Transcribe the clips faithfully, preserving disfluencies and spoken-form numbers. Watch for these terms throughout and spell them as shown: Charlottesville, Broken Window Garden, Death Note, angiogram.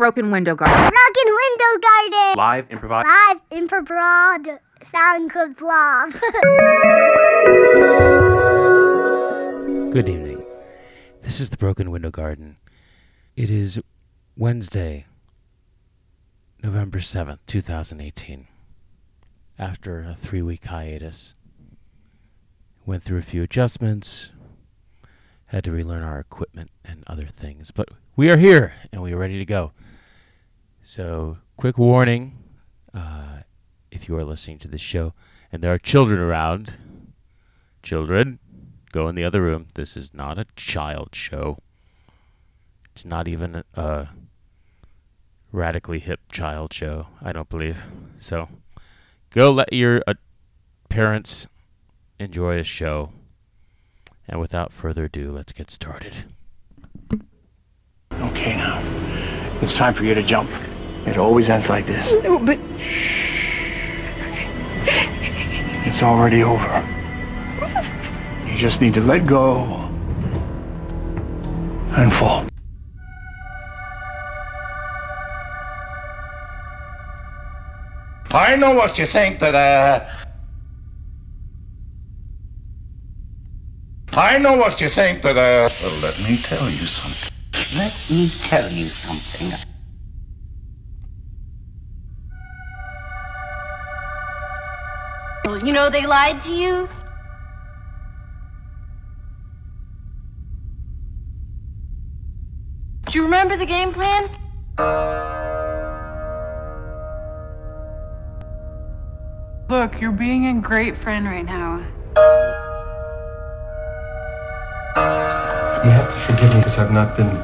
Broken Window Garden. Broken Window Garden. Live improv. Live improv. Sound good vlog. Good evening. This is the Broken Window Garden. It is Wednesday, November seventh, two thousand eighteen. After a three-week hiatus, went through a few adjustments, had to relearn our equipment and other things, but we are here and we are ready to go. So, quick warning, uh, if you are listening to this show and there are children around, children, go in the other room. This is not a child show. It's not even a radically hip child show, I don't believe. So, go let your uh, parents enjoy a show. And without further ado, let's get started. Okay, now. It's time for you to jump. It always ends like this. No, but... Shh. It's already over. You just need to let go and fall. I know what you think that, uh... I know what you think that, uh... Well, let me tell you something. Let me tell you something. You know they lied to you? Do you remember the game plan? Look, you're being a great friend right now. You have to forgive me because I've not been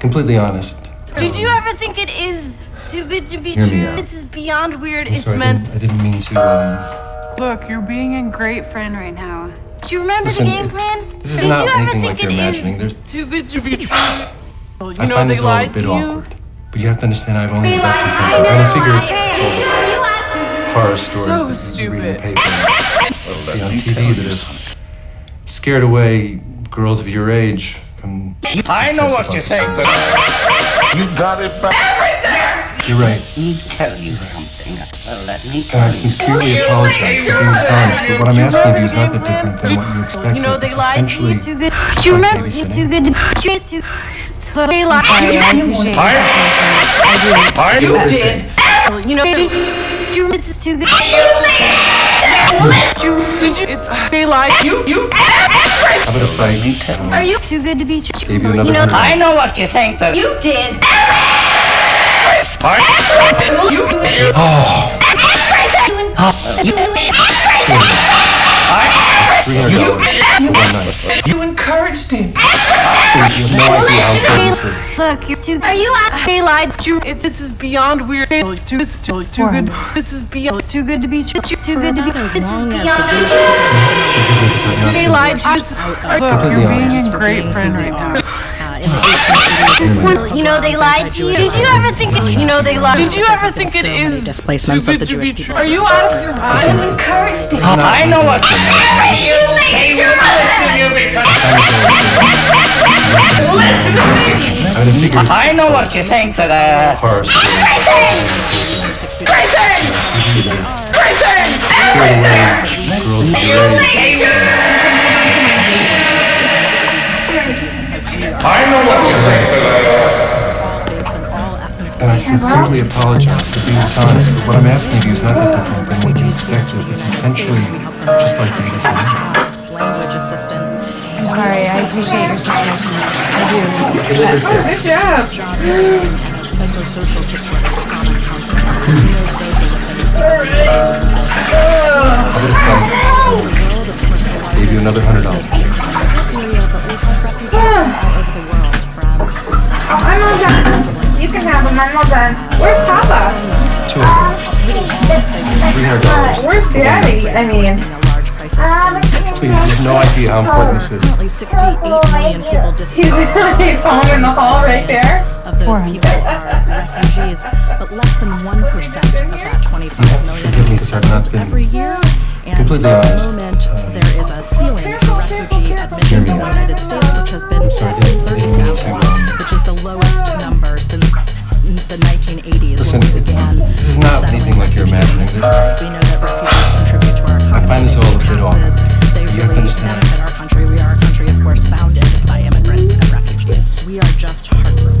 completely honest. Did you ever think it is too good to be Hear true? This is beyond weird. I'm it's sorry, meant. I didn't, I didn't mean to. Um... Look, you're being a great friend right now. Do you remember Listen, the game it, plan? This is Did not you ever anything think like you're imagining. There's too good to be true. Well, you I know find they this lied all a bit to awkward. You? But you have to understand I've only they the best intentions. And I figure it's, it's all this. Horror stories so that stupid. You read in the paper. See on T V that has scared away girls of your age from... I know what you think, but... You got it from... Everything! You're right. Let me tell you right. something. Well, let me tell I sincerely you apologize for being dishonest, but what I'm asking of you is not that different than what you expected. You know, they it's lied to you. It's too good. Do you remember? It's too good. It's too... So they lied to you. I appreciate it. You did. You know... This is too good. Did you? Did you? It's they lied. You. You. I'm gonna fight me. Are you too good to be true? You know, I know what you think that you did. You. Oh. You. You encouraged him. You have no idea how good this is. Look, you're too. Are you? They lied. You. It. This is beyond weird. It's too. It's too. It's too good. This is beyond. It's too good to be true. It's too good to be. This is beyond. They lied. Look, you're being a great friend right now. You know they lied to you. Did you ever think it? You know they lied. Did you ever think it is displacements of the Jewish people? Are you out of your mind? You encouraged it. I know what you mean. You make sure listen to me. I know what you think that. Everything. Everything. Everything. I know what you think. And I sincerely apologize for being dishonest, but what I'm asking of you is not that different than what you expected. It's essentially just like the English language assistance. I'm sorry, I appreciate your situation. I do. Oh, good job. Psychosocial support. I gave you another hundred dollars. Oh, I'm all done. You can have them, I'm all done. Where's Papa? Two of them. It's three hundred dollars. Where's Daddy? I mean... Um, Please, you have no idea how important this is. He's, he's home in the hall right there. Of those people are refugees, but less than one percent of that twenty-five million every year. And at the moment, there is a ceiling for refugee admissions in the United States, which has been thirty thousand, which is the lowest number since again. This is not anything like you're imagining. This is, we know that refugees contribute to our economy. I find this all a bit off. You have to understand. Our country, we are a country, of course, founded by immigrants and refugees. We are just heartbroken.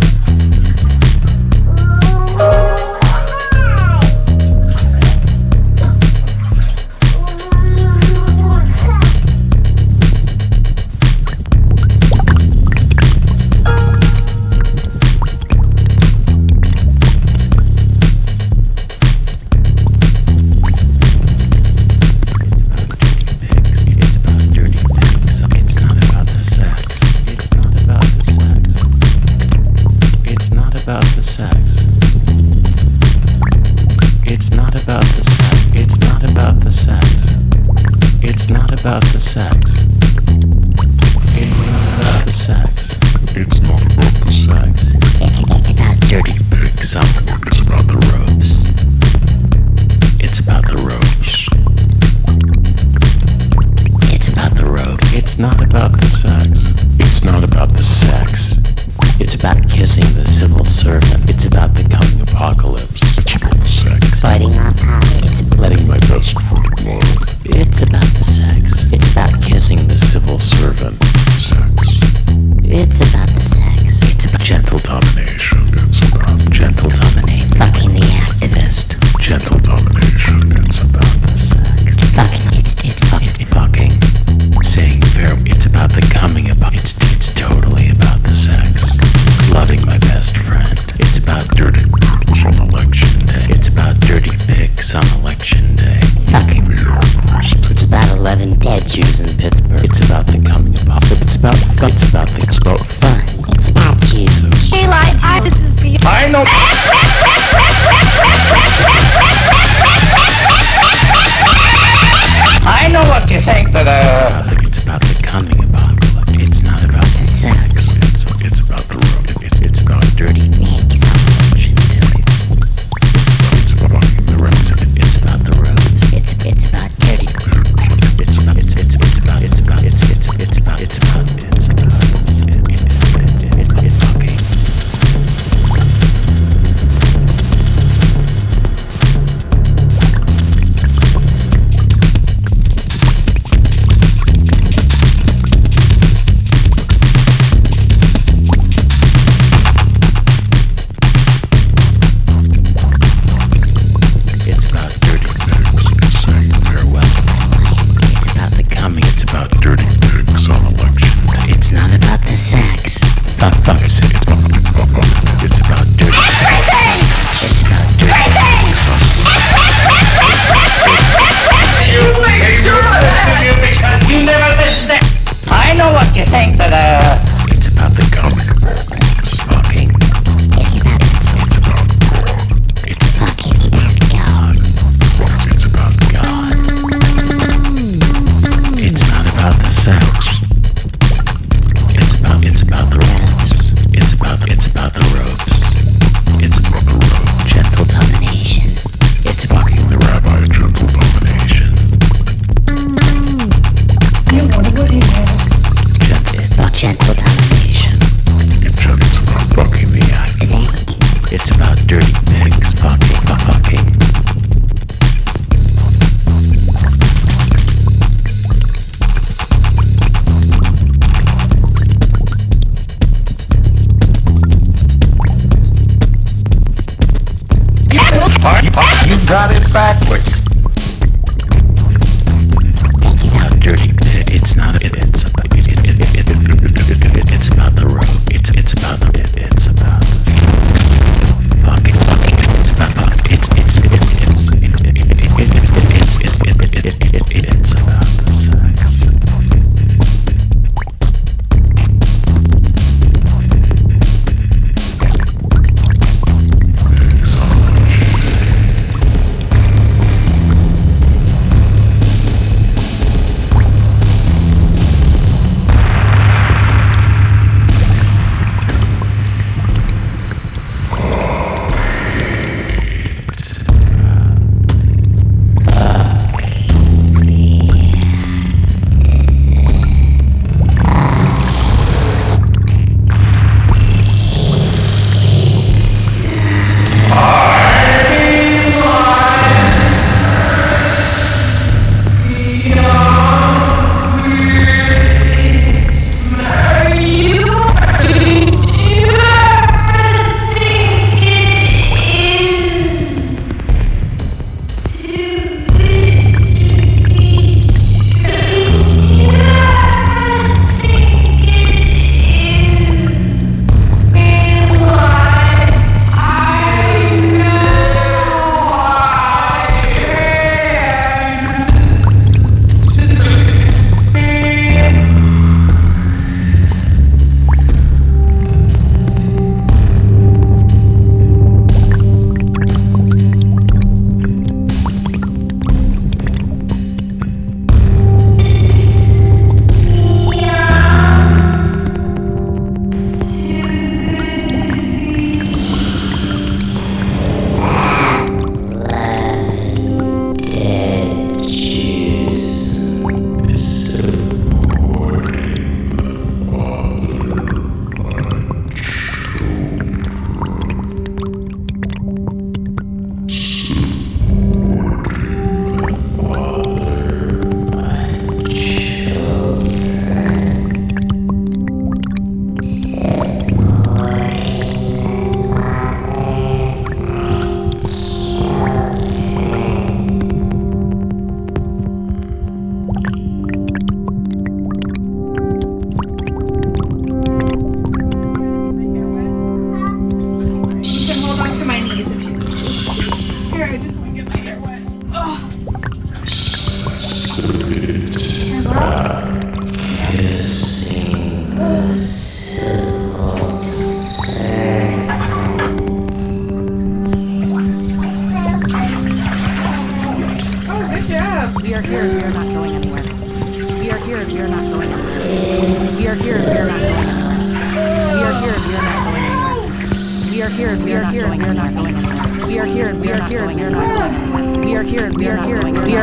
here and we are here and we are not going anywhere. We are here and we are here and we are not going anywhere. We are here and we are here and we are here and we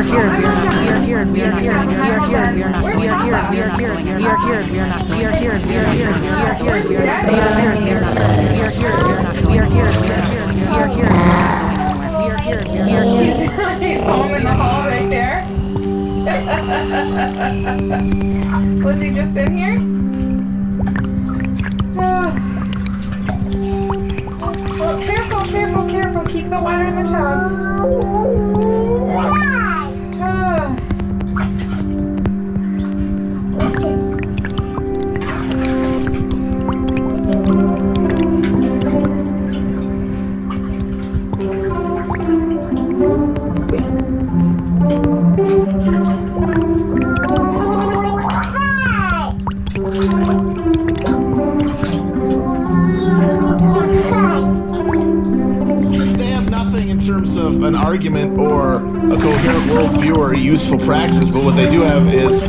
are here and we are here and we are here and we are not. We are here and we are here and we are here and we are not. We are here and we are here and we are here and we are not. We are here and we are not. We are here and we are not. We are here and we are here and we are here and we are here and we are here. He's home in the hall right there. Was he just in here? Well, careful, careful, careful. Keep the water in the tub. Ah. Useful practice, but what they do have is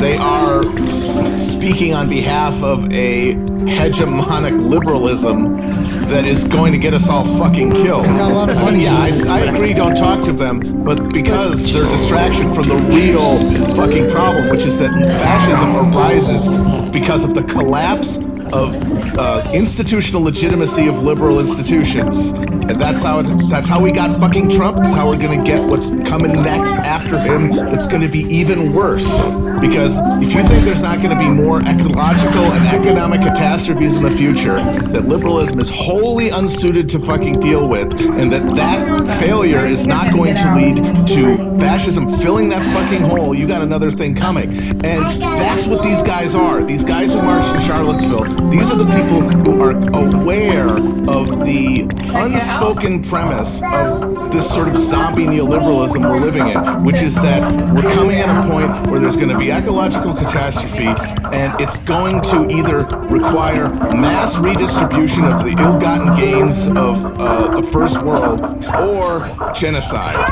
they are s- speaking on behalf of a hegemonic liberalism that is going to get us all fucking killed. I mean, yeah, I, I agree, don't talk to them, but because they're a distraction from the real fucking problem, which is that fascism arises because of the collapse of uh, institutional legitimacy of liberal institutions. And that's how it, that's how we got fucking Trump. That's how we're gonna get what's coming next after him. It's gonna be even worse. Because if you think there's not gonna be more ecological and economic catastrophes in the future, that liberalism is wholly unsuited to fucking deal with, and that that failure is not going to lead to fascism filling that fucking hole, you got another thing coming. And that's what these guys are. These guys who marched in Charlottesville, these are the people who are aware of the unspoken premise of this sort of zombie neoliberalism we're living in, which is that we're coming at a point where there's going to be ecological catastrophe, and it's going to either require mass redistribution of the ill-gotten gains of uh, the first world or genocide.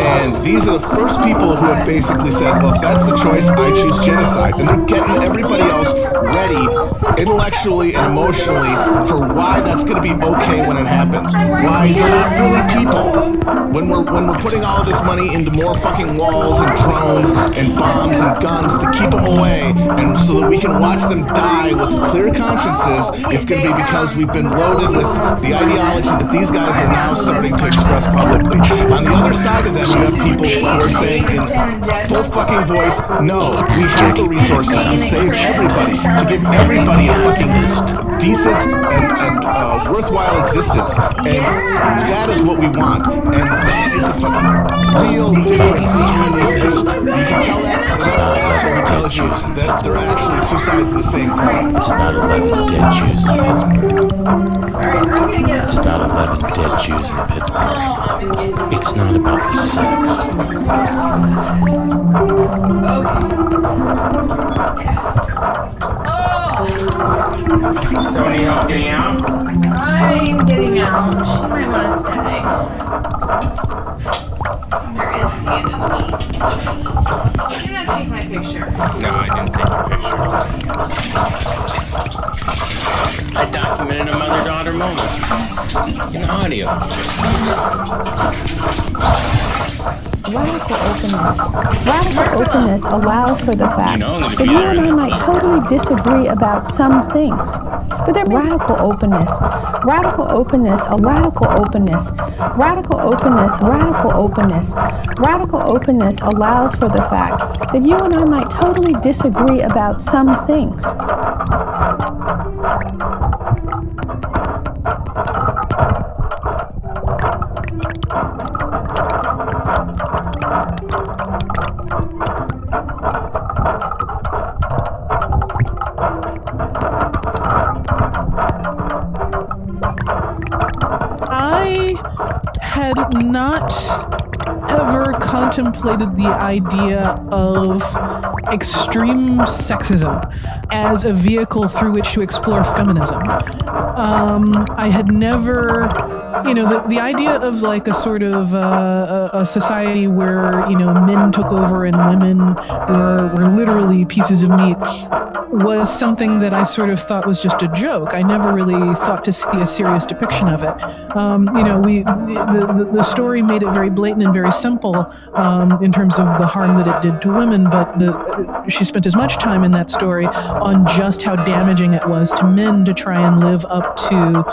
And these are the first people who have basically said, well, if that's the choice, I choose genocide. And they're getting everybody else ready, intellectually and emotionally, for why that's going to be okay when it happens. Why they're not really people. When we're, when we're putting all this money into more fucking walls and drones and bombs and guns to keep them away, and so that we can watch them die with clear consciences, it's going to be because we've been loaded with the ideology that these guys are now starting to express publicly. On the other side of them, you have people who are saying in full fucking voice, no, we have the resources to save everybody, to give everybody a fucking decent and, and uh, worthwhile existence, and that is what we want, and that is the fucking real difference between these two. You can tell that to the next asshole who tells you that there are actually two sides of the same coin. It's about eleven dead Jews in Pittsburgh. It's about eleven dead Jews in Pittsburgh. It's not about the sex. Okay. Yes. Oh! So need help getting out? I'm getting out. She might want to stay. There is sand in the middle. Did you not take my picture? No, I didn't take your picture. I documented a mother-daughter moment. In audio. Radical openness. Radical openness allows for the fact that you and I might totally disagree about some things, but they're radical openness. Radical openness, a radical openness. Radical openness, radical openness. Radical openness allows for the fact that you and I might totally disagree about some things. Not ever contemplated the idea of extreme sexism as a vehicle through which to explore feminism. Um, I had never, you know, the, the idea of like a sort of uh, a, a society where, you know, men took over and women were, were literally pieces of meat was something that I sort of thought was just a joke. I never really thought to see a serious depiction of it. Um, you know, we the, the, the story made it very blatant and very simple um, in terms of the harm that it did to women, but the, she spent as much time in that story on just how damaging it was to men to try and live up to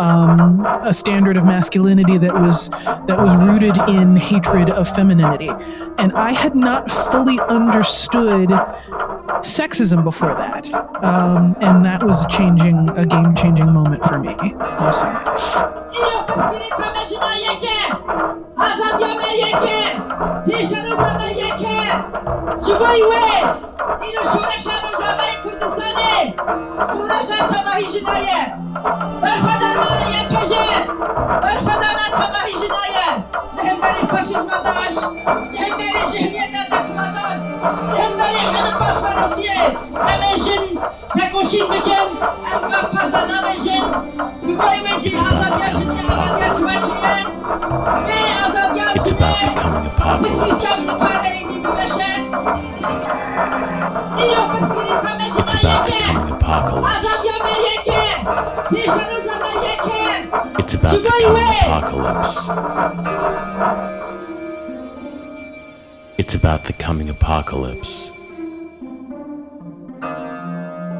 um, a standard of masculinity that was that was rooted in hatred of femininity. And I had not fully understood sexism before that, um, and that was changing a game-changing moment for me also. It's about becoming a populace.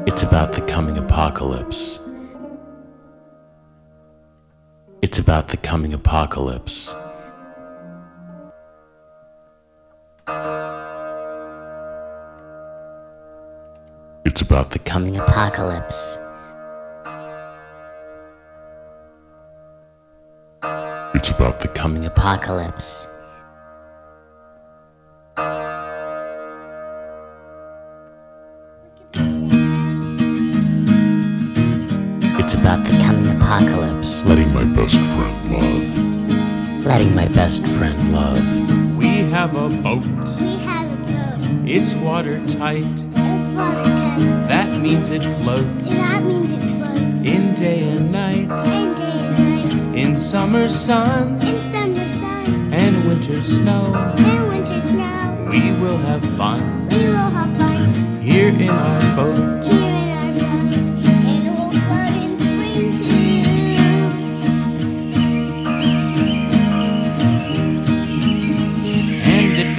It's about becoming a populace. It's about becoming a apocalypse. It's about the coming apocalypse. It's about the coming apocalypse. It's about the coming apocalypse. It's about the coming apocalypse. It's about the coming apocalypse. It's about the coming apocalypse. Letting my best friend love. Letting my best friend love. We have a boat. We have a boat. It's watertight. It's watertight. That means it floats. That means it floats. In day and night. In day and night. In summer sun. In summer sun. And winter snow. And winter snow. We will have fun. We will have fun. Here in our boat. Here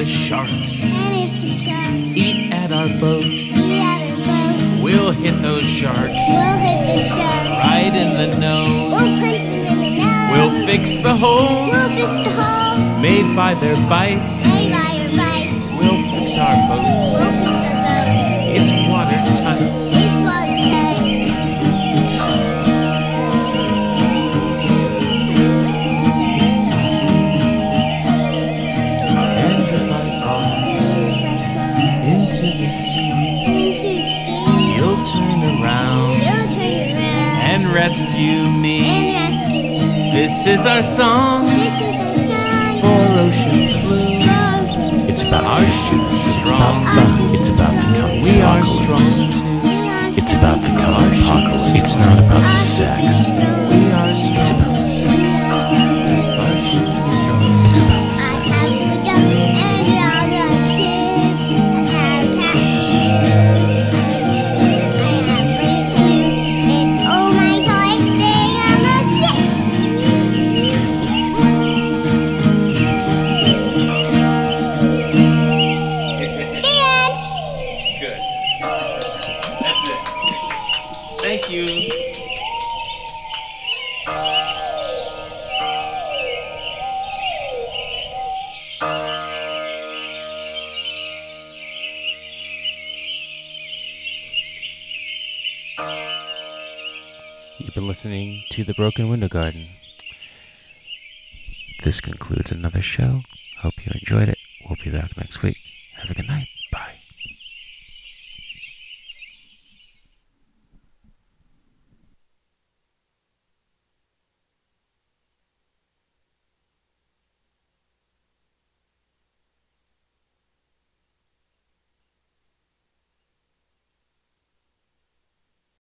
sharks, and if the sharks eat at our boat, eat at our boat, we'll hit those sharks, we'll hit the sharks, right in the nose, we'll punch them in the nose, we'll fix the holes, we'll fix the holes, made by their bites, made by your bite, we'll fix our boat, we'll fix our boat, it's watertight, it's watertight. And rescue me. And rescue me. This is our song. This is our song. For oceans blue. Oceans it's about our students. It's about fun. It's about the coming we apocalypse. Are strong too. It's about the coming apocalypse. It's not about the sex. We are strong. It's about the sex. It's about the sex. Listening to The Broken Window Garden. This concludes another show. Hope you enjoyed it. We'll be back next week. Have a good night.